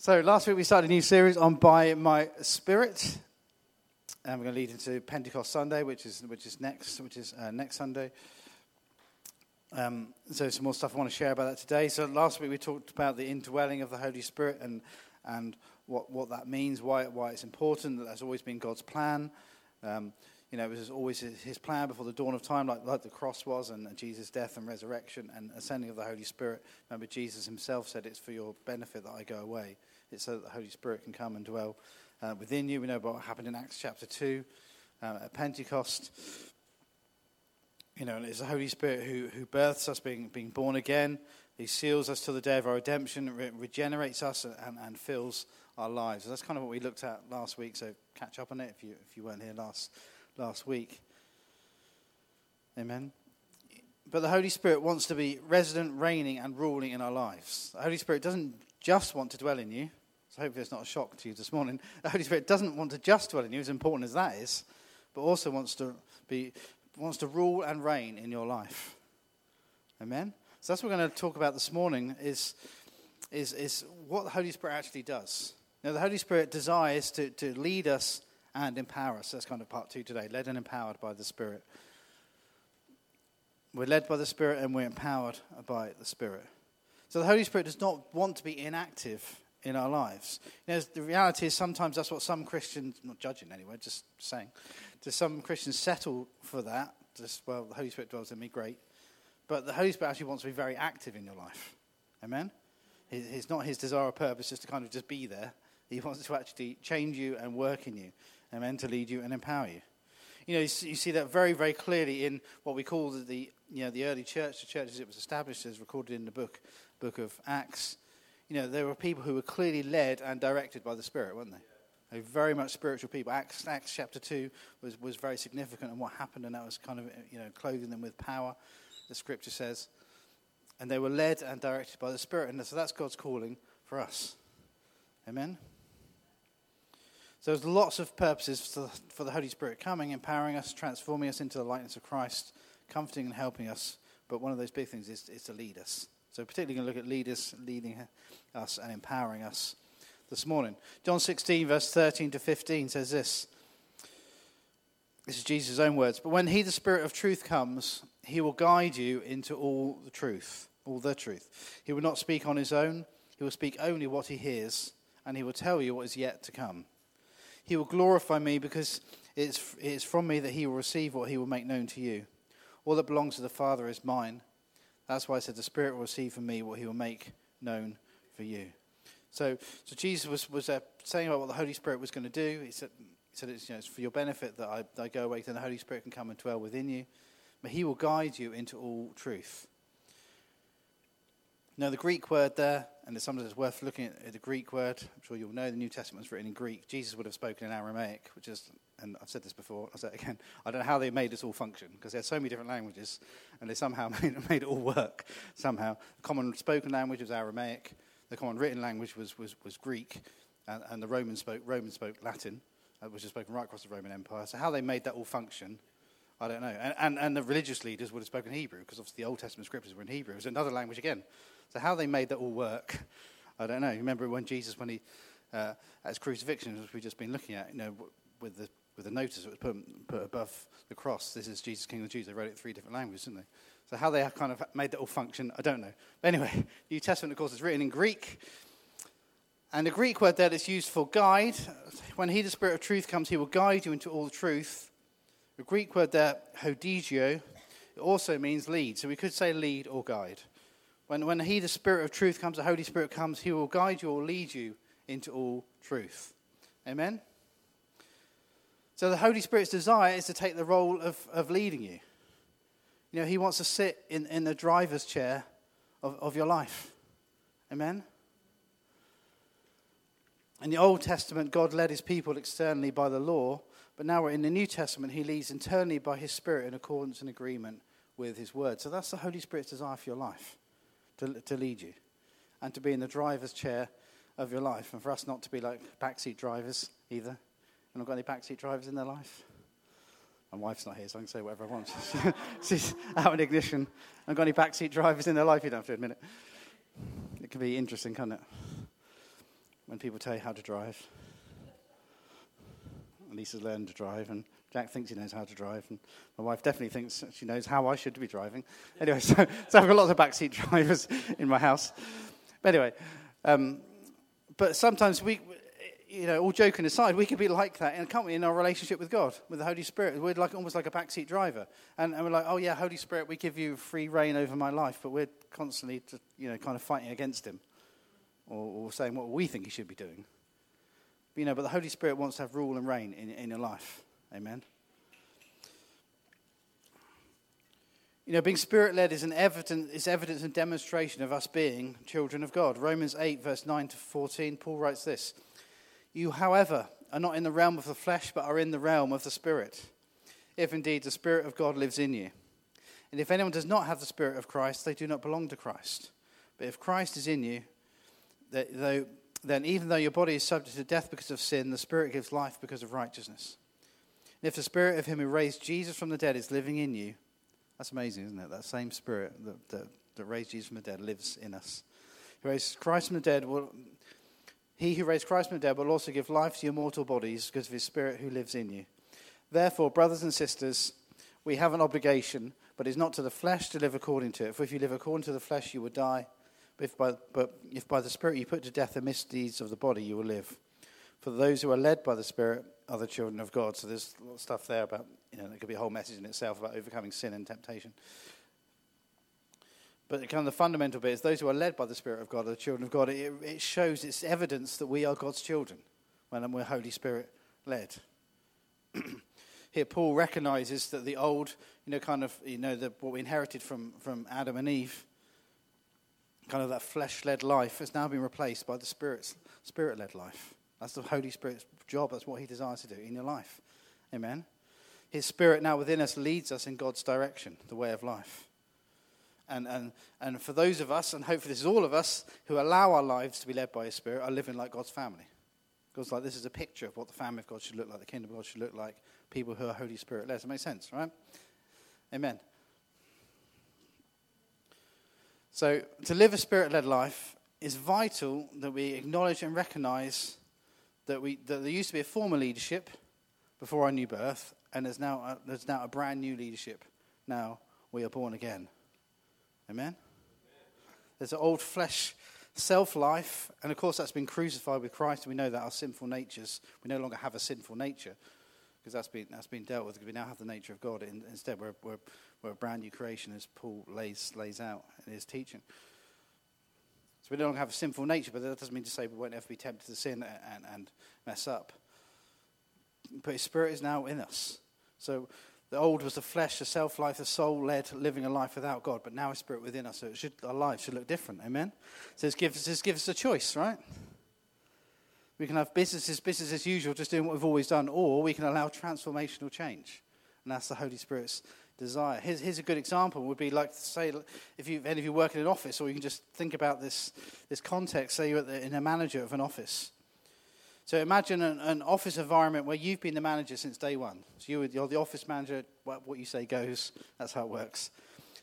So last week we started a new series on By My Spirit, and we're going to lead into Pentecost Sunday, which is next Sunday. So some more stuff I want to share about that today. So last week we talked about the indwelling of the Holy Spirit and what that means, why it's important. That's always been God's plan. It was always His plan before the dawn of time, like the cross was, and Jesus' death and resurrection and ascending of the Holy Spirit. Remember, Jesus Himself said, "It's for your benefit that I go away." It's so that the Holy Spirit can come and dwell within you. We know about what happened in Acts chapter 2 at Pentecost. And it's the Holy Spirit who births us, being born again. He seals us till the day of our redemption, regenerates us, and fills our lives. So that's kind of what we looked at last week. So catch up on it if you weren't here last week. Amen. But the Holy Spirit wants to be resident, reigning, and ruling in our lives. The Holy Spirit doesn't just want to dwell in you. So hopefully it's not a shock to you this morning. The Holy Spirit doesn't want to just dwell in you, as important as that is, but also wants to rule and reign in your life. Amen. So that's what we're going to talk about this morning is what the Holy Spirit actually does. Now, the Holy Spirit desires to lead us and empower us. That's kind of part 2 today. Led and empowered by the Spirit. We're led by the Spirit and we're empowered by the Spirit. So the Holy Spirit does not want to be inactive in our lives. The reality is sometimes that's what some Christians, not judging anyway, just saying, do some Christians settle for that? Just, well, the Holy Spirit dwells in me, great. But the Holy Spirit actually wants to be very active in your life. Amen? It's not His desire or purpose just to kind of just be there. He wants to actually change you and work in you. Amen, to lead you and empower you. You see that very, very clearly in what we call the early church, the church as it was established, as recorded in the book of Acts. There were people who were clearly led and directed by the Spirit, weren't they? They were very much spiritual people. Acts chapter 2 was very significant in what happened, and that was kind of, clothing them with power, the Scripture says. And they were led and directed by the Spirit, and so that's God's calling for us. Amen? So there's lots of purposes for the Holy Spirit coming, empowering us, transforming us into the likeness of Christ, comforting and helping us. But one of those big things is to lead us. So particularly going to look at leaders leading us and empowering us this morning. John 16, verse 13 to 15 says this. This is Jesus' own words. But when He, the Spirit of truth, comes, He will guide you into all the truth. He will not speak on His own. He will speak only what He hears, and He will tell you what is yet to come. He will glorify me, because it is from me that He will receive what He will make known to you. All that belongs to the Father is mine. That's why I said the Spirit will receive from me what He will make known for you. So Jesus was saying about what the Holy Spirit was going to do. He said it's for your benefit that I go away, then the Holy Spirit can come and dwell within you. But He will guide you into all truth. Now, the Greek word there, and sometimes it's worth looking at the Greek word. I'm sure you'll know the New Testament was written in Greek. Jesus would have spoken in Aramaic, which is, and I've said this before, I'll say it again, I don't know how they made this all function, because there's so many different languages, and they somehow made it all work, somehow. The common spoken language was Aramaic, the common written language was Greek, and the Romans spoke Latin, which was spoken right across the Roman Empire. So how they made that all function, I don't know. And the religious leaders would have spoken Hebrew, because obviously the Old Testament scriptures were in Hebrew. It was another language again. So how they made that all work, I don't know. You remember when Jesus, when He, at His crucifixion, which we've just been looking at, with the notice that was put above the cross, this is Jesus, King of the Jews. They wrote it in 3 different languages, didn't they? So how they have kind of made that all function, I don't know. But anyway, New Testament, of course, is written in Greek. And the Greek word there that's used for guide, when He, the Spirit of truth, comes, He will guide you into all the truth. The Greek word there, hodigio, it also means lead. So we could say lead or guide. When He, the Spirit of truth, comes, the Holy Spirit comes, He will guide you or lead you into all truth. Amen? So the Holy Spirit's desire is to take the role of leading you. He wants to sit in the driver's chair of your life. Amen? In the Old Testament, God led His people externally by the law, but now we're in the New Testament, He leads internally by His Spirit in accordance and agreement with His word. So that's the Holy Spirit's desire for your life. To lead you and to be in the driver's chair of your life, and for us not to be like backseat drivers either. And I've got any backseat drivers in their life? My wife's not here, so I can say whatever I want. She's out in ignition. I've got any backseat drivers in their life? You don't have to admit it. It can be interesting, can't it? when people tell you how to drive. Lisa's learned to drive, and Jack thinks he knows how to drive, and my wife definitely thinks she knows how I should be driving. Anyway, so I've got lots of backseat drivers in my house. But anyway, but sometimes we, you know, all joking aside, we could be like that, and can't we, in our relationship with God, with the Holy Spirit? We're like almost like a backseat driver, and we're like, oh yeah, Holy Spirit, we give you free reign over my life, but we're constantly, you know, kind of fighting against him, or saying what we think he should be doing. You know, but the Holy Spirit wants to have rule and reign in your life. Amen. You know, being spirit-led is evidence and demonstration of us being children of God. Romans 8, verse 9 to 14, Paul writes this: "You, however, are not in the realm of the flesh, but are in the realm of the Spirit, if indeed the Spirit of God lives in you. And if anyone does not have the Spirit of Christ, they do not belong to Christ. But if Christ is in you, then even though your body is subject to death because of sin, the Spirit gives life because of righteousness. And if the Spirit of him who raised Jesus from the dead is living in you," that's amazing, isn't it? That same Spirit that raised Jesus from the dead lives in us. He who raised Christ from the dead will also give life to your mortal bodies because of his Spirit who lives in you. Therefore, brothers and sisters, we have an obligation, but it is not to the flesh to live according to it. For if you live according to the flesh, you will die. But if by the Spirit you put to death the misdeeds of the body, you will live. For those who are led by the Spirit are the children of God. So there's a lot of stuff there about, you know, there could be a whole message in itself about overcoming sin and temptation. But kind of the fundamental bit is those who are led by the Spirit of God are the children of God. It shows, it's evidence that we are God's children when we're Holy Spirit led. Here Paul recognizes that the old, you know, kind of, you know, what we inherited from Adam and Eve, kind of that flesh-led life, has now been replaced by the Spirit-led life. That's the Holy Spirit's job. That's what he desires to do in your life. Amen? His Spirit now within us leads us in God's direction, the way of life. And for those of us, and hopefully this is all of us, who allow our lives to be led by his Spirit, are living like God's family. God's like, this is a picture of what the family of God should look like, the kingdom of God should look like, people who are Holy Spirit-led. Does that make sense, right? Amen. So to live a Spirit-led life is vital that we acknowledge and recognize that there used to be a former leadership before our new birth, and there's now a brand new leadership. Now we are born again. Amen? There's an old flesh self-life, and of course that's been crucified with Christ, and we know that our sinful natures, we no longer have a sinful nature, because that's been dealt with, because we now have the nature of God. Instead, we're a brand new creation, as Paul lays out in his teaching. So we no longer have a sinful nature, but that doesn't mean to say we won't ever be tempted to sin and mess up. But his Spirit is now in us. So the old was the flesh, the self-life, the soul-led, living a life without God, but now his Spirit within us, so our lives should look different. Amen? So this gives us a choice, right? We can have business as usual, just doing what we've always done, or we can allow transformational change. And that's the Holy Spirit's desire. Here's a good example would be like, say, if you work in an office, or you can just think about this context, say you're in a manager of an office. So imagine an office environment where you've been the manager since day one. So you're the office manager, what you say goes, that's how it works.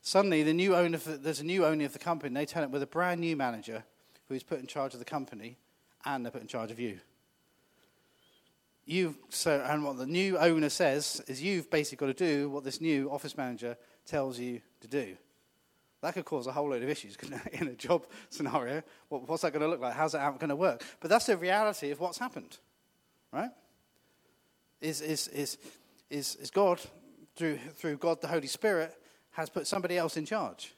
Suddenly, there's a new owner of the company, they turn up with a brand new manager who's put in charge of the company, and they're put in charge of you. And what the new owner says is you've basically got to do what this new office manager tells you to do. That could cause a whole load of issues in a job scenario. What's that going to look like? How's that going to work? But that's the reality of what's happened, right? Is God, through God the Holy Spirit, has put somebody else in charge,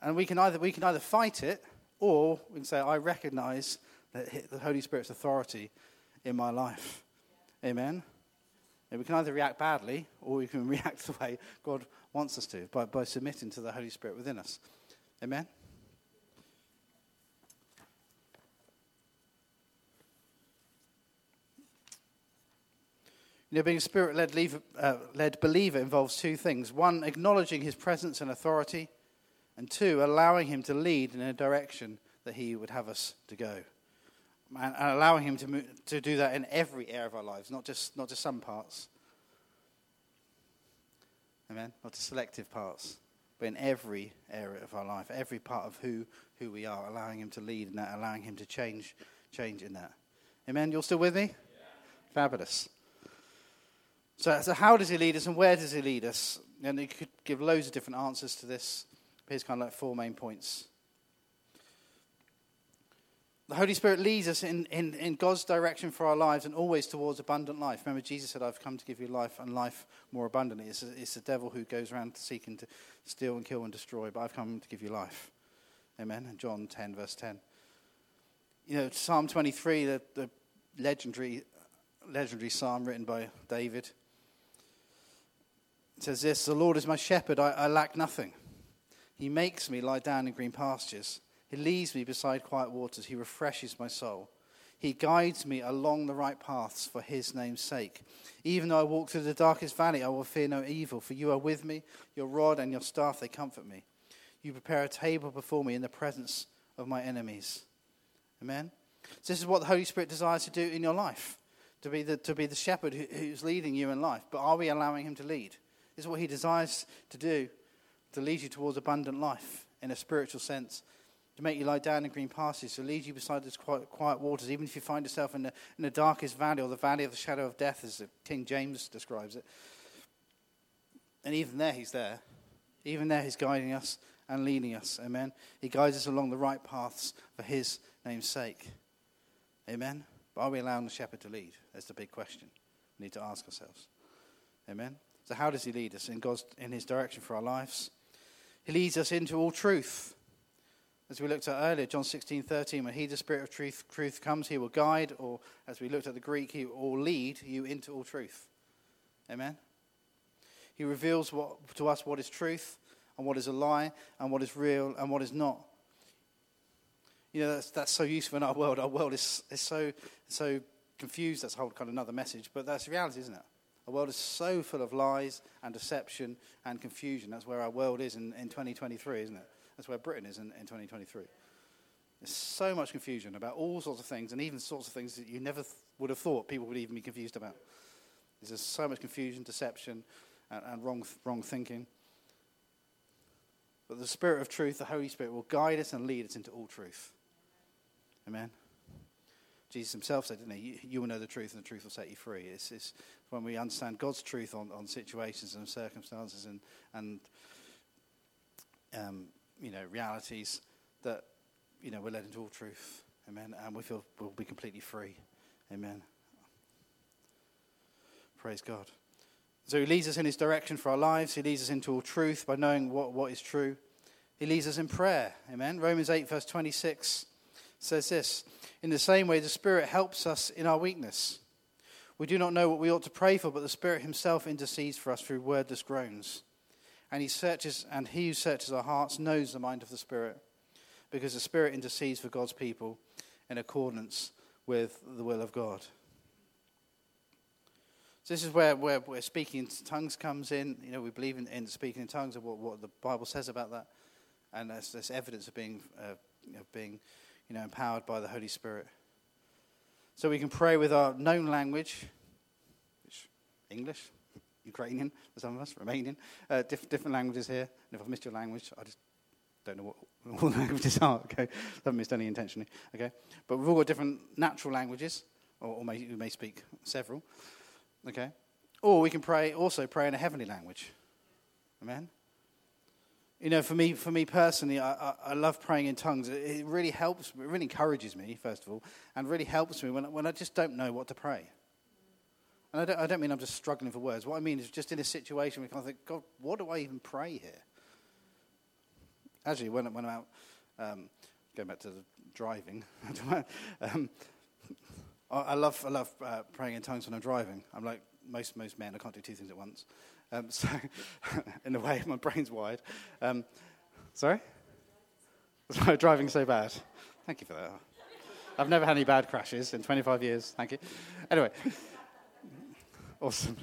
and we can either fight it, or we can say, I recognize that the Holy Spirit's authority in my life. Amen? And we can either react badly, or we can react the way God wants us to, by submitting to the Holy Spirit within us. Amen? You know, being a Spirit-led believer involves two things. One, acknowledging his presence and authority, and two, allowing him to lead in a direction that he would have us to go. And allowing him to do that in every area of our lives, not just some parts. Amen? Not just selective parts, but in every area of our life, every part of who we are, allowing him to lead and allowing him to change change in that. Amen? You're still with me? Yeah. Fabulous. So how does he lead us and where does he lead us? And you could give loads of different answers to this. Here's kind of like four main points. The Holy Spirit leads us in God's direction for our lives and always towards abundant life. Remember, Jesus said, I've come to give you life and life more abundantly. It's the devil who goes around seeking to steal and kill and destroy, but I've come to give you life. Amen. And John 10, verse 10. You know, Psalm 23, the legendary psalm written by David. It says this, the Lord is my shepherd, I lack nothing. He makes me lie down in green pastures. He leads me beside quiet waters. He refreshes my soul. He guides me along the right paths for his name's sake. Even though I walk through the darkest valley, I will fear no evil, for you are with me. Your rod and your staff, they comfort me. You prepare a table before me in the presence of my enemies. Amen? So this is what the Holy Spirit desires to do in your life, to be the shepherd who's leading you in life. But are we allowing him to lead? This is what he desires to do, to lead you towards abundant life in a spiritual sense, to make you lie down in green pastures, to lead you beside those quiet waters, even if you find yourself in the darkest valley or the valley of the shadow of death, as King James describes it. And even there, he's there. Even there, he's guiding us and leading us. Amen. He guides us along the right paths for his name's sake. Amen. But are we allowing the shepherd to lead? That's the big question we need to ask ourselves. Amen. So how does he lead us in his direction for our lives? He leads us into all truth. As we looked at earlier, John 16:13, when he, the Spirit of truth comes, he will guide, or as we looked at the Greek, he will lead you into all truth. Amen? He reveals to us what is truth and what is a lie and what is real and what is not. You know, that's so useful in our world. Our world is so confused. That's a whole kind of another message, but that's the reality, isn't it? Our world is so full of lies and deception and confusion. That's where our world is in 2023, isn't it? That's where Britain is in 2023. There's so much confusion about all sorts of things, and even sorts of things that you never would have thought people would even be confused about. There's just so much confusion, deception, and wrong thinking. But the Spirit of truth, the Holy Spirit, will guide us and lead us into all truth. Amen. Jesus himself said, didn't he? You will know the truth, and the truth will set you free. It's when we understand God's truth on situations and circumstances and you know, realities that, you know, we're led into all truth. Amen. And we feel we'll be completely free. Amen. Praise God. So he leads us in his direction for our lives. He leads us into all truth by knowing what is true. He leads us in prayer. Amen. Romans 8 verse 26 says this. In the same way, the Spirit helps us in our weakness. We do not know what we ought to pray for, but the Spirit himself intercedes for us through wordless groans. And he who searches our hearts knows the mind of the Spirit, because the Spirit intercedes for God's people in accordance with the will of God. So this is where speaking in tongues comes in. You know, we believe in speaking in tongues and what the Bible says about that, and there's evidence of being you know, empowered by the Holy Spirit. So we can pray with our known language, which English, Ukrainian, for some of us, Romanian, different languages here. And if I've missed your language, I just don't know what all languages are, okay? I haven't missed any intentionally, okay? But we've all got different natural languages, or we may speak several, okay? Or we can pray in a heavenly language, amen? You know, for me personally, I love praying in tongues. It really helps, it really encourages me, first of all, and really helps me when I just don't know what to pray. And I don't mean I'm just struggling for words. What I mean is just in a situation where I think, God, what do I even pray here? Actually, when I'm out, going back to the driving, I love praying in tongues when I'm driving. I'm like most men. I can't do two things at once. So in a way, my brain's wired. Sorry? Driving so bad. Thank you for that. I've never had any bad crashes in 25 years. Thank you. Anyway. Awesome.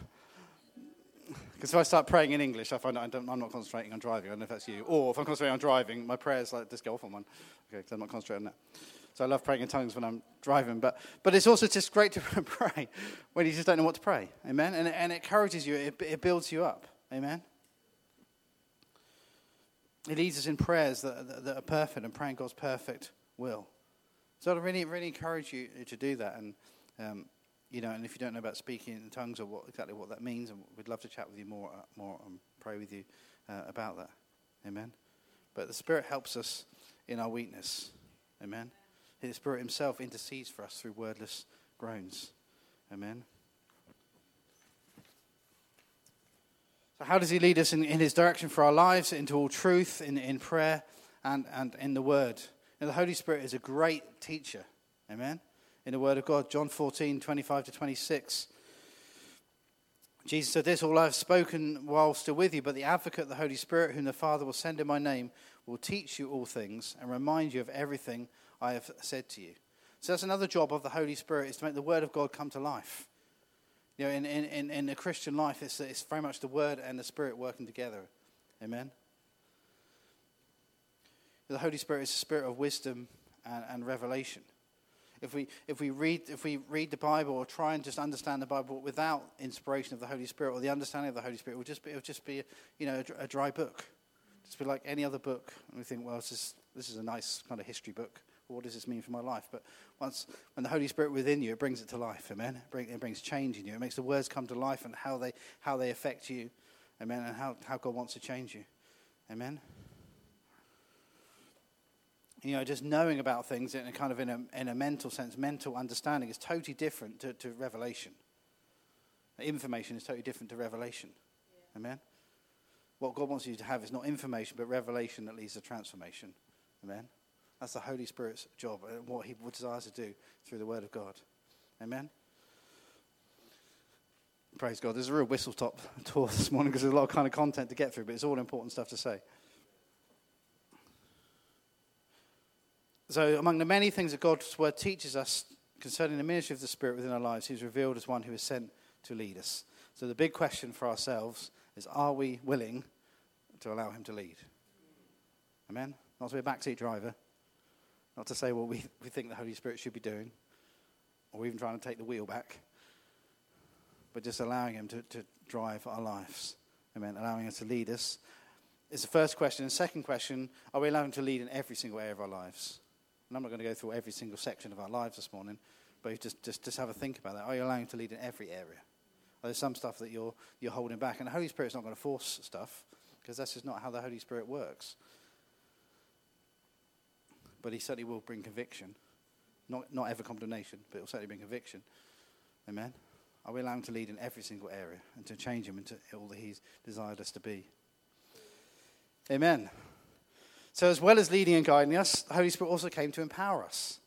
Because if I start praying in English, I find out I'm not concentrating on driving. I don't know if that's you. Or if I'm concentrating on driving, my prayers like just go off on one. Okay, because I'm not concentrating on that. So I love praying in tongues when I'm driving. But it's also just great to pray when you just don't know what to pray. Amen? And it encourages you. It builds you up. Amen? It leads us in prayers that are perfect and praying God's perfect will. So I really, really encourage you to do that. And and if you don't know about speaking in tongues or exactly what that means, and we'd love to chat with you more and pray with you about that. Amen. But the Spirit helps us in our weakness. Amen. His Spirit Himself intercedes for us through wordless groans. Amen. So how does He lead us in His direction for our lives, into all truth, in prayer, and in the Word? And the Holy Spirit is a great teacher. Amen. In the Word of God, John 14, 25 to 26. Jesus said this, all I have spoken while still with you, but the advocate, the Holy Spirit, whom the Father will send in my name, will teach you all things and remind you of everything I have said to you. So that's another job of the Holy Spirit, is to make the Word of God come to life. You know, in the Christian life, it's very much the Word and the Spirit working together. Amen? The Holy Spirit is the Spirit of wisdom and revelation. If we read the Bible or try and just understand the Bible without inspiration of the Holy Spirit or the understanding of the Holy Spirit, it'll just be a dry book. Just be like any other book. And we think, well, this is a nice kind of history book. What does this mean for my life? But when the Holy Spirit within you, it brings it to life. Amen. It brings change in you. It makes the words come to life and how they affect you. Amen. And how God wants to change you. Amen. You know, just knowing about things in a kind of in a mental sense, mental understanding is totally different to revelation. Information is totally different to revelation. Yeah. Amen? What God wants you to have is not information, but revelation that leads to transformation. Amen? That's the Holy Spirit's job, and what He desires to do through the Word of God. Amen? Praise God. There's a real whistle-stop tour this morning because there's a lot of kind of content to get through, but it's all important stuff to say. So among the many things that God's Word teaches us concerning the ministry of the Spirit within our lives, He's revealed as one who is sent to lead us. So the big question for ourselves is, are we willing to allow Him to lead? Amen? Not to be a backseat driver, not to say what we think the Holy Spirit should be doing, or even trying to take the wheel back, but just allowing Him to drive our lives. Amen? Allowing Him to lead us is the first question. And second question, are we allowing Him to lead in every single area of our lives? And I'm not going to go through every single section of our lives this morning, but just have a think about that. Are you allowing Him to lead in every area? Are there some stuff that you're holding back? And the Holy Spirit's not going to force stuff, because that's just not how the Holy Spirit works. But He certainly will bring conviction. Not ever condemnation, but He'll certainly bring conviction. Amen? Are we allowing Him to lead in every single area and to change Him into all that He's desired us to be? Amen. So as well as leading and guiding us, the Holy Spirit also came to empower us.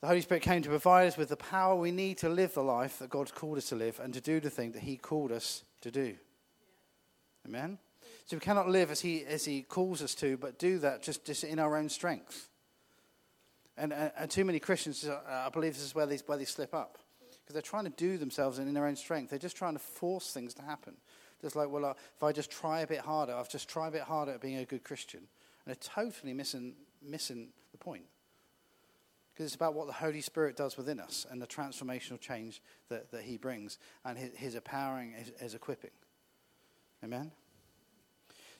The Holy Spirit came to provide us with the power we need to live the life that God's called us to live and to do the thing that He called us to do. Amen? So we cannot live as He calls us to, but do that just in our own strength. And too many Christians, I believe this is where they slip up. Because they're trying to do themselves in their own strength. They're just trying to force things to happen. It's like, well, if I just try a bit harder, I've just tried a bit harder at being a good Christian. And they're totally missing the point. Because it's about what the Holy Spirit does within us and the transformational change that He brings and his empowering, his equipping. Amen?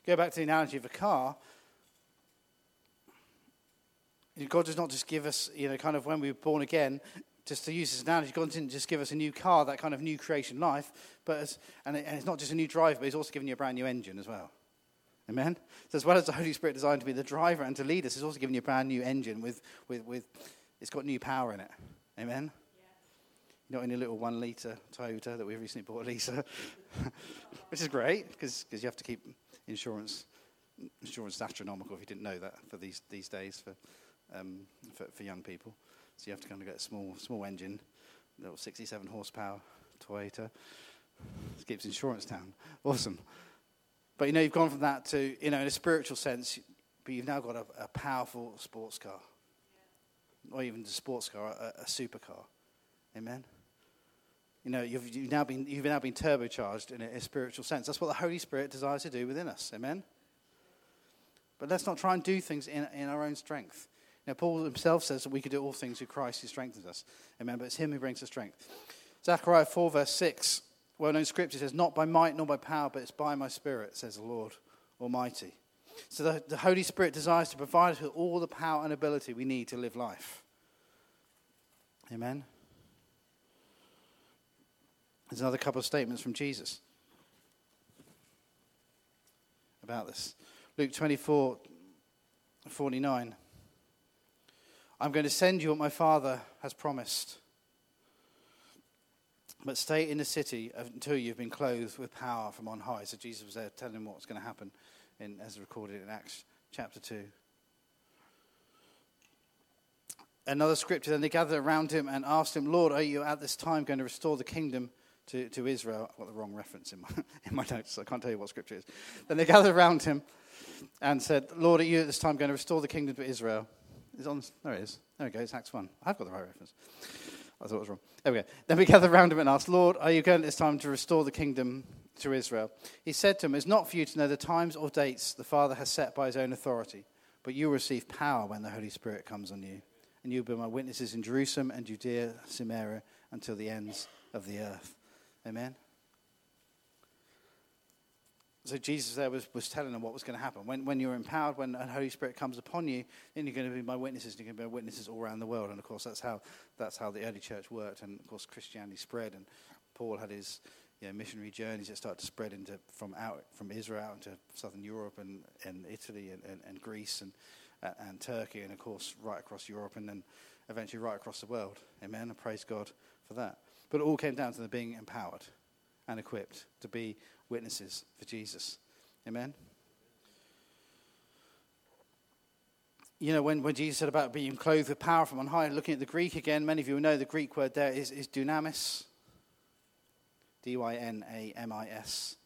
Go back to the analogy of a car. God does not just give us, kind of when we were born again, just to use this analogy, God didn't just give us a new car, that kind of new creation life, and it's not just a new driver, but He's also giving you a brand new engine as well. Amen? So as well as the Holy Spirit designed to be the driver and to lead us, He's also giving you a brand new engine with it's got new power in it. Amen? Yeah. Not in a little 1-litre Toyota that we recently bought, Lisa, which is great, because you have to keep insurance. Insurance is astronomical, if you didn't know that, for these days for young people. So you have to kind of get a small engine, little 67 horsepower Toyota. It keeps insurance down. Awesome. But you've gone from that to, in a spiritual sense, but you've now got a powerful sports car. Yeah. Or even a sports car, a supercar. Amen? You've now been turbocharged in a spiritual sense. That's what the Holy Spirit desires to do within us. Amen? But let's not try and do things in our own strength. Now, Paul himself says that we can do all things through Christ who strengthens us. Amen. But it's Him who brings the strength. Zechariah 4, verse 6, well-known scripture says, not by might nor by power, but it's by my Spirit, says the Lord Almighty. So the Holy Spirit desires to provide us with all the power and ability we need to live life. Amen. There's another couple of statements from Jesus about this. Luke 24, 49. I'm going to send you what my Father has promised. But stay in the city until you've been clothed with power from on high. So Jesus was there telling him what's going to happen, as recorded in Acts chapter 2. Another scripture, then they gathered around him and asked him, Lord, are you at this time going to restore the kingdom to Israel? I've got the wrong reference in my notes, so I can't tell you what scripture it is. Then they gathered around him and said, Lord, are you at this time going to restore the kingdom to Israel? It's on, there it is. There it goes, Acts 1. I've got the right reference. I thought it was wrong. There we go. Then we gathered around him and asked, Lord, are you going this time to restore the kingdom to Israel? He said to him, it's not for you to know the times or dates the Father has set by his own authority, but you will receive power when the Holy Spirit comes on you, and you will be my witnesses in Jerusalem and Judea, Samaria, until the ends of the earth. Amen? So Jesus there was telling them what was going to happen. When you're empowered, when the Holy Spirit comes upon you, then you're going to be my witnesses, and you're going to be my witnesses all around the world. And of course, that's how the early church worked. And of course, Christianity spread. And Paul had his missionary journeys that started to spread from Israel out into southern Europe and Italy and Greece and Turkey, and of course right across Europe, and then eventually right across the world. Amen. And praise God for that. But it all came down to them being empowered and equipped to be witnesses for Jesus. Amen. When Jesus said about being clothed with power from on high, looking at the Greek again, many of you will know the Greek word there is dunamis. D-Y-N-A-M-I-S.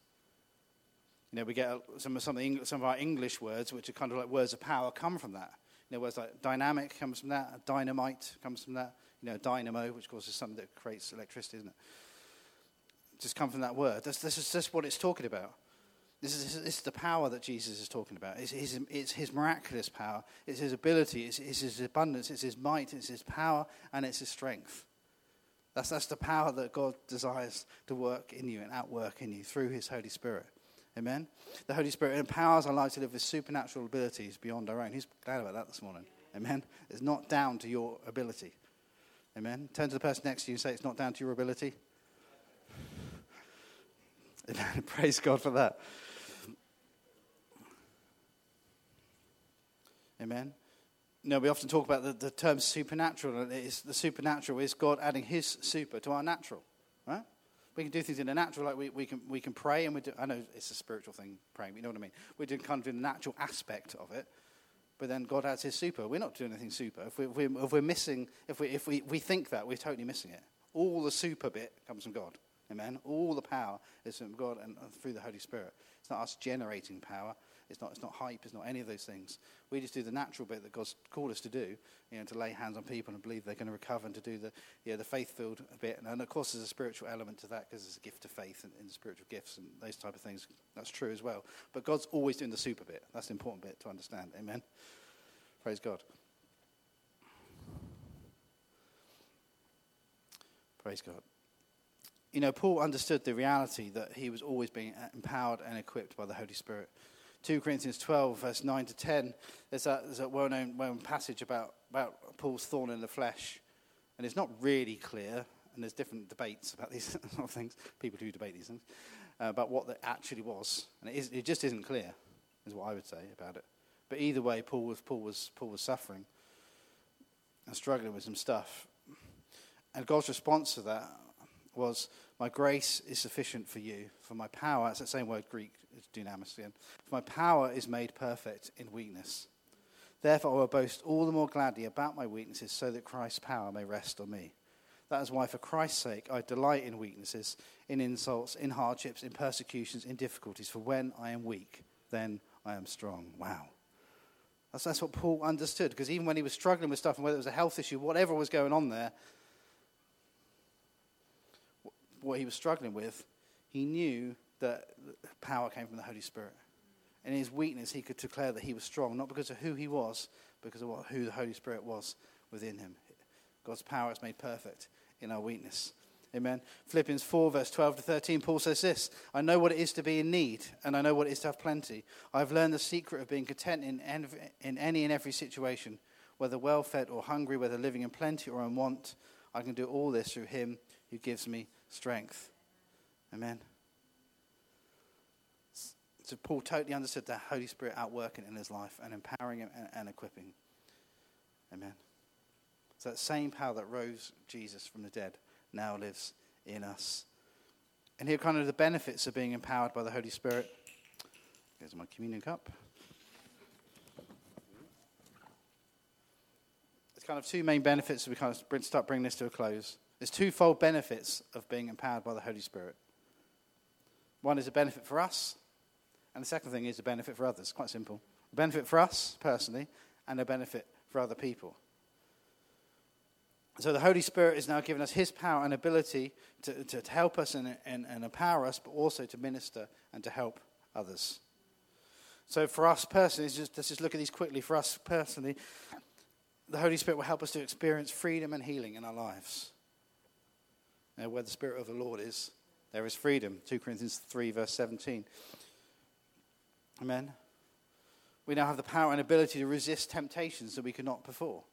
We get some of our English words, which are kind of like words of power, come from that. Words like dynamic comes from that, dynamite comes from that, dynamo, which of course is something that creates electricity, isn't it? Just come from that word. This is just what it's talking about. This is the power that Jesus is talking about. It's his miraculous power. It's his ability. It's his abundance. It's his might. It's his power, and it's his strength. That's the power that God desires to work in you and outwork in you through his Holy Spirit. Amen? The Holy Spirit empowers our lives to live with supernatural abilities beyond our own. Who's glad about that this morning? Amen? It's not down to your ability. Amen? Turn to the person next to you and say, it's not down to your ability. Amen. Praise God for that. Amen. We often talk about the term supernatural, and the supernatural is God adding his super to our natural, right? We can do things in the natural, like we can pray, and I know it's a spiritual thing, praying, but you know what I mean? We do kind of do the natural aspect of it, but then God adds his super. We're not doing anything super. If we think that, we're totally missing it. All the super bit comes from God. Amen. All the power is from God and through the Holy Spirit. It's not us generating power. It's not hype. It's not any of those things. We just do the natural bit that God's called us to do, to lay hands on people and believe they're going to recover, and to do the faith-filled bit. And of course, there's a spiritual element to that, because there's a gift of faith and spiritual gifts and those type of things. That's true as well. But God's always doing the super bit. That's the important bit to understand. Amen. Praise God. Praise God. Paul understood the reality that he was always being empowered and equipped by the Holy Spirit. 2 Corinthians 12, verse 9 to 10, there's a well-known passage about Paul's thorn in the flesh. And it's not really clear, and there's different debates about these sort of things, people who debate these things, about what that actually was. And it just isn't clear, is what I would say about it. But either way, Paul was suffering and struggling with some stuff. And God's response to that was, my grace is sufficient for you, for my power, it's that same word, Greek, it's dunamis again, for my power is made perfect in weakness. Therefore I will boast all the more gladly about my weaknesses, so that Christ's power may rest on me. That is why for Christ's sake I delight in weaknesses, in insults, in hardships, in persecutions, in difficulties, for when I am weak, then I am strong. Wow. That's what Paul understood, because even when he was struggling with stuff, and whether it was a health issue, whatever was going on there, what he was struggling with, he knew that power came from the Holy Spirit. And in his weakness, he could declare that he was strong, not because of who he was, but because of who the Holy Spirit was within him. God's power is made perfect in our weakness. Amen. Philippians 4, verse 12 to 13, Paul says this, I know what it is to be in need, and I know what it is to have plenty. I've learned the secret of being content in any and every situation, whether well-fed or hungry, whether living in plenty or in want. I can do all this through him who gives me strength. Amen. So Paul totally understood the Holy Spirit outworking in his life and empowering him and equipping. Amen. So that same power that rose Jesus from the dead now lives in us. And here are kind of the benefits of being empowered by the Holy Spirit. There's my communion cup. There's kind of two main benefits as we kind of start bringing this to a close. There's twofold benefits of being empowered by the Holy Spirit. One is a benefit for us, and the second thing is a benefit for others. Quite simple. A benefit for us personally, and a benefit for other people. So the Holy Spirit is now giving us his power and ability to help us and empower us, but also to minister and to help others. So for us personally, let's just look at these quickly. For us personally, the Holy Spirit will help us to experience freedom and healing in our lives. Now, where the Spirit of the Lord is, there is freedom. 2 Corinthians 3, verse 17. Amen. We now have the power and ability to resist temptations that we could not before.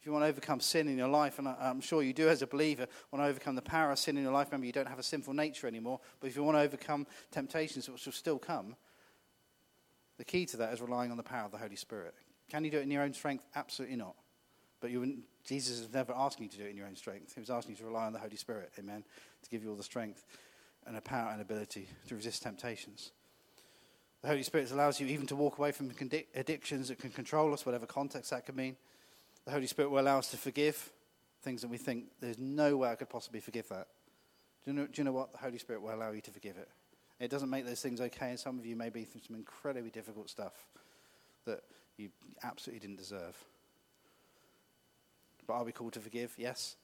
If you want to overcome sin in your life, and I'm sure you do as a believer, want to overcome the power of sin in your life, remember you don't have a sinful nature anymore, but if you want to overcome temptations which will still come, the key to that is relying on the power of the Holy Spirit. Can you do it in your own strength? Absolutely not. But Jesus is never asking you to do it in your own strength. He was asking you to rely on the Holy Spirit, amen, to give you all the strength and the power and ability to resist temptations. The Holy Spirit allows you even to walk away from addictions that can control us, whatever context that can mean. The Holy Spirit will allow us to forgive things that we think, there's no way I could possibly forgive that. Do you know what? The Holy Spirit will allow you to forgive it. It doesn't make those things okay, and some of you may be through some incredibly difficult stuff that you absolutely didn't deserve. But are we called to forgive? Yes.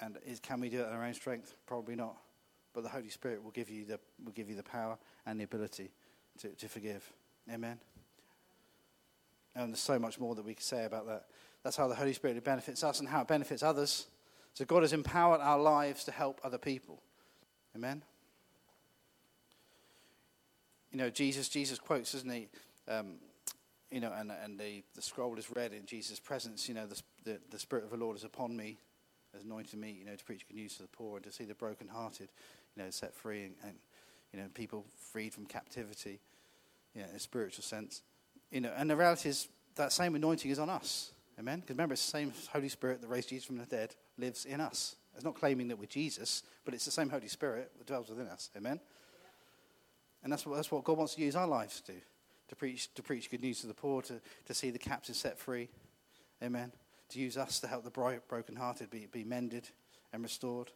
And can we do it in our own strength? Probably not. But the Holy Spirit will give you the power and the ability to forgive. Amen. And there's so much more that we can say about that. That's how the Holy Spirit benefits us and how it benefits others. So God has empowered our lives to help other people. Amen? You know, Jesus quotes, doesn't he? The scroll is read in Jesus' presence. You know, the Spirit of the Lord is upon me, has anointed me, you know, to preach good news to the poor and to see the brokenhearted, you know, set free and people freed from captivity, you know, in a spiritual sense. You know, and the reality is that same anointing is on us. Amen? Because remember, it's the same Holy Spirit that raised Jesus from the dead lives in us. It's not claiming that we're Jesus, but it's the same Holy Spirit that dwells within us. Amen? Yeah. And that's what God wants to use our lives to do, to preach good news to the poor, to see the captives set free. Amen? To use us to help the brokenhearted be mended and restored,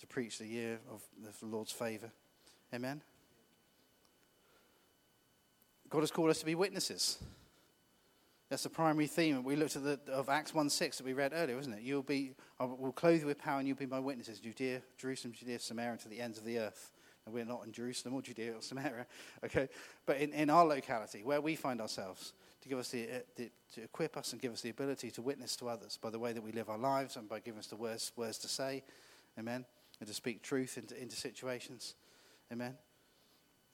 to preach the year of the Lord's favor. Amen? God has called us to be witnesses. That's the primary theme. We looked at of Acts 1:6 that we read earlier, wasn't it? I will clothe you with power and you'll be my witnesses. Judea, Jerusalem, Judea, Samaria, and to the ends of the earth. And we're not in Jerusalem or Judea or Samaria, okay? But in our locality, where we find ourselves, to give us to equip us and give us the ability to witness to others by the way that we live our lives and by giving us the words to say, amen, and to speak truth into situations, amen.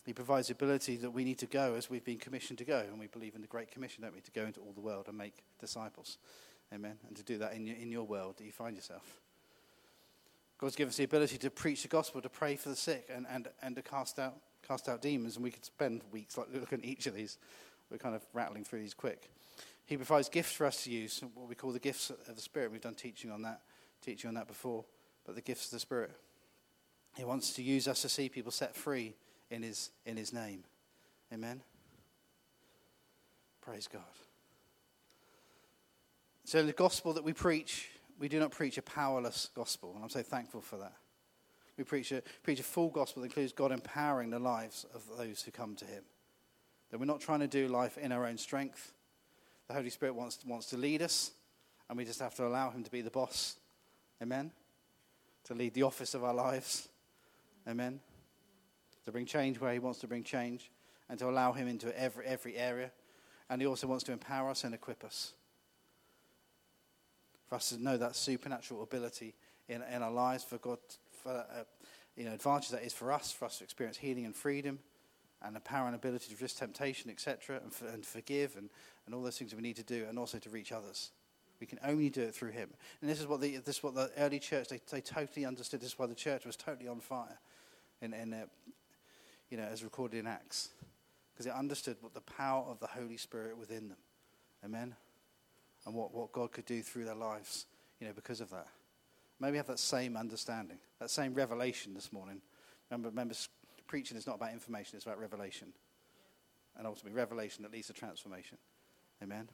He provides the ability that we need to go as we've been commissioned to go. And we believe in the Great Commission, don't we? To go into all the world and make disciples. Amen. And to do that in your world that you find yourself. God's given us the ability to preach the gospel, to pray for the sick, and to cast out demons. And we could spend weeks looking at each of these. We're kind of rattling through these quick. He provides gifts for us to use, what we call the gifts of the Spirit. We've done teaching on that before. But the gifts of the Spirit. He wants to use us to see people set free in his name. Amen. Praise God. So in the gospel that we preach, we do not preach a powerless gospel, and I'm so thankful for that. We preach a full gospel that includes God empowering the lives of those who come to him. That we're not trying to do life in our own strength. The Holy Spirit wants to lead us, and we just have to allow him to be the boss. Amen. To lead the office of our lives. Amen. To bring change where he wants to bring change and to allow him into every area. And he also wants to empower us and equip us. For us to know that supernatural ability in our lives, for God advantage that is for us to experience healing and freedom and the power and ability to resist temptation, etc., and forgive and all those things that we need to do, and also to reach others. We can only do it through him. And this is what the early church, they totally understood. This is why the church was totally on fire, and as recorded in Acts, because it understood what the power of the Holy Spirit within them. Amen? And what God could do through their lives, because of that. Maybe have that same understanding, that same revelation this morning. Remember, preaching is not about information, it's about revelation. And ultimately, revelation that leads to transformation. Amen?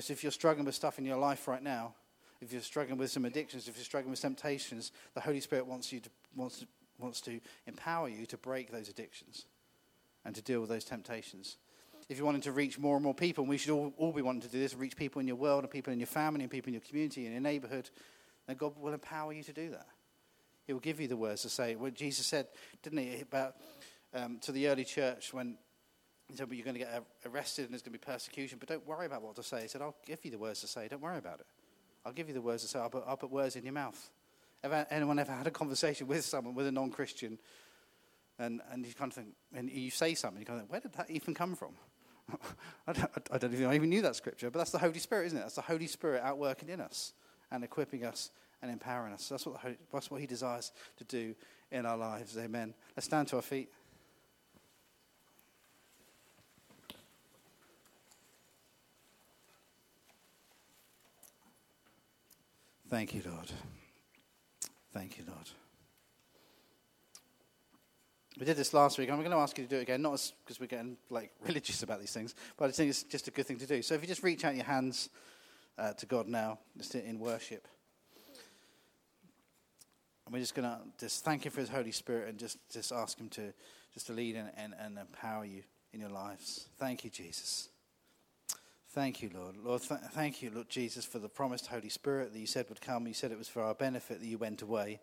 So if you're struggling with stuff in your life right now, if you're struggling with some addictions, if you're struggling with temptations, the Holy Spirit wants to empower you to break those addictions and to deal with those temptations. If you're wanting to reach more and more people, and we should all be wanting to do this, reach people in your world and people in your family and people in your community and your neighborhood, then God will empower you to do that. He will give you the words to say. What Jesus said, didn't he, about to the early church when he said, well, you're going to get arrested and there's going to be persecution, but don't worry about what to say. He said, I'll give you the words to say. Don't worry about it. I'll give you the words to say. I'll put words in your mouth. Have anyone ever had a conversation with someone, with a non-Christian, and you kind of think, and you say something, you kind of think, where did that even come from? I don't even know that scripture, but that's the Holy Spirit, isn't it? That's the Holy Spirit outworking in us and equipping us and empowering us. That's what he desires to do in our lives. Amen. Let's stand to our feet. Thank you, Lord. Thank you, Lord. We did this last week, and I'm going to ask you to do it again, not because we're getting religious about these things, but I think it's just a good thing to do. So if you just reach out your hands to God now, just in worship. And we're just going to just thank him for his Holy Spirit and just ask him to lead and empower you in your lives. Thank you, Jesus. Thank you, Lord. Lord, thank you, Lord Jesus, for the promised Holy Spirit that you said would come. You said it was for our benefit that you went away,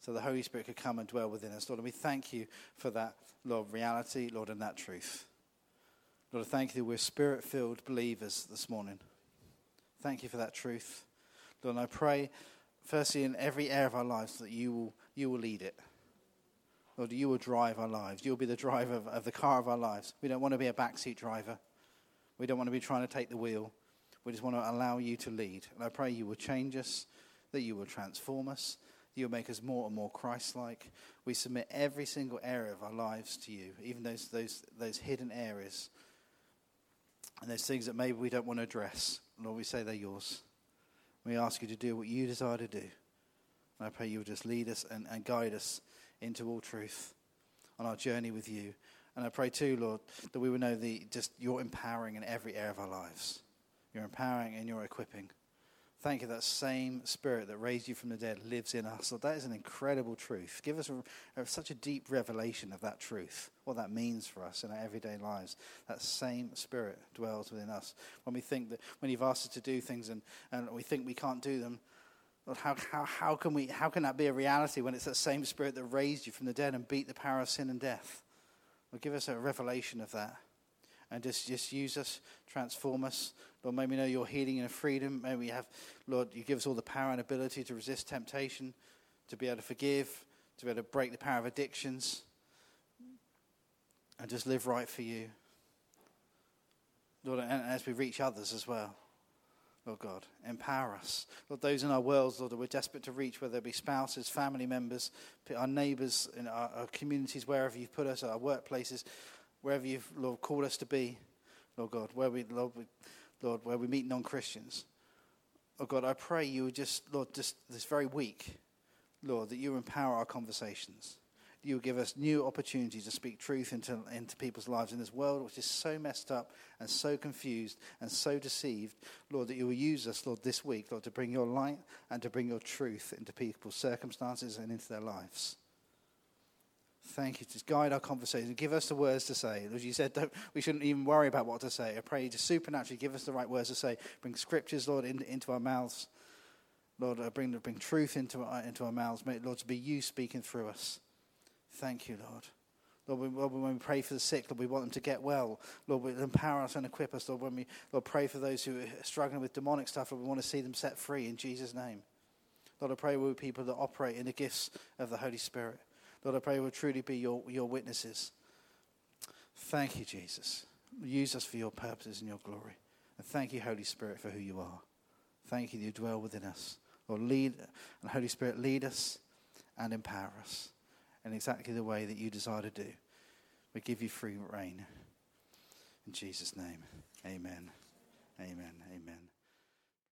so the Holy Spirit could come and dwell within us, Lord. And we thank you for that, Lord, reality, Lord, and that truth. Lord, I thank you that we're spirit-filled believers this morning. Thank you for that truth. Lord, and I pray, firstly, in every area of our lives that you will lead it. Lord, you will drive our lives. You'll be the driver of the car of our lives. We don't want to be a backseat driver. We don't want to be trying to take the wheel. We just want to allow you to lead. And I pray you will change us, that you will transform us, you'll make us more and more Christ-like. We submit every single area of our lives to you, even those hidden areas and those things that maybe we don't want to address. Lord, we say they're yours. We ask you to do what you desire to do. And I pray you will just lead us and guide us into all truth on our journey with you. And I pray too, Lord, that we will know your empowering in every area of our lives. Your empowering and your equipping. Thank you that same Spirit that raised you from the dead lives in us. Lord, that is an incredible truth. Give us such a deep revelation of that truth, what that means for us in our everyday lives. That same Spirit dwells within us. When we think that, when you've asked us to do things and we think we can't do them, Lord, how can that be a reality when it's that same Spirit that raised you from the dead and beat the power of sin and death? Lord, give us a revelation of that. And just use us, transform us. Lord, may we know your healing and freedom. May we have, Lord, you give us all the power and ability to resist temptation, to be able to forgive, to be able to break the power of addictions, and just live right for you. Lord, and as we reach others as well, Lord God, empower us. Lord, those in our worlds, Lord, that we're desperate to reach, whether it be spouses, family members, our neighbours, in our communities, wherever you've put us, our workplaces, wherever you've, Lord, called us to be, Lord God, where we meet non-Christians. Oh God, I pray you would just, Lord, just this very week, Lord, that you empower our conversations. You give us new opportunities to speak truth into people's lives in this world, which is so messed up and so confused and so deceived. Lord, that you will use us, Lord, this week, Lord, to bring your light and to bring your truth into people's circumstances and into their lives. Thank you. Just guide our conversation. Give us the words to say. As you said, we shouldn't even worry about what to say. I pray you to supernaturally give us the right words to say. Bring scriptures, Lord, into our mouths. Lord, bring truth into our mouths. May, Lord, to be you speaking through us. Thank you, Lord. Lord, when we pray for the sick, Lord, we want them to get well. Lord, empower us and equip us. Lord, when we, Lord, pray for those who are struggling with demonic stuff, Lord, we want to see them set free in Jesus' name. Lord, I pray we're people that operate in the gifts of the Holy Spirit. Lord, I pray we'll truly be your witnesses. Thank you, Jesus. Use us for your purposes and your glory. And thank you, Holy Spirit, for who you are. Thank you that you dwell within us. Lord, lead, and Holy Spirit, lead us and empower us in exactly the way that you desire to do. We give you free reign. In Jesus' name, amen. Amen. Amen.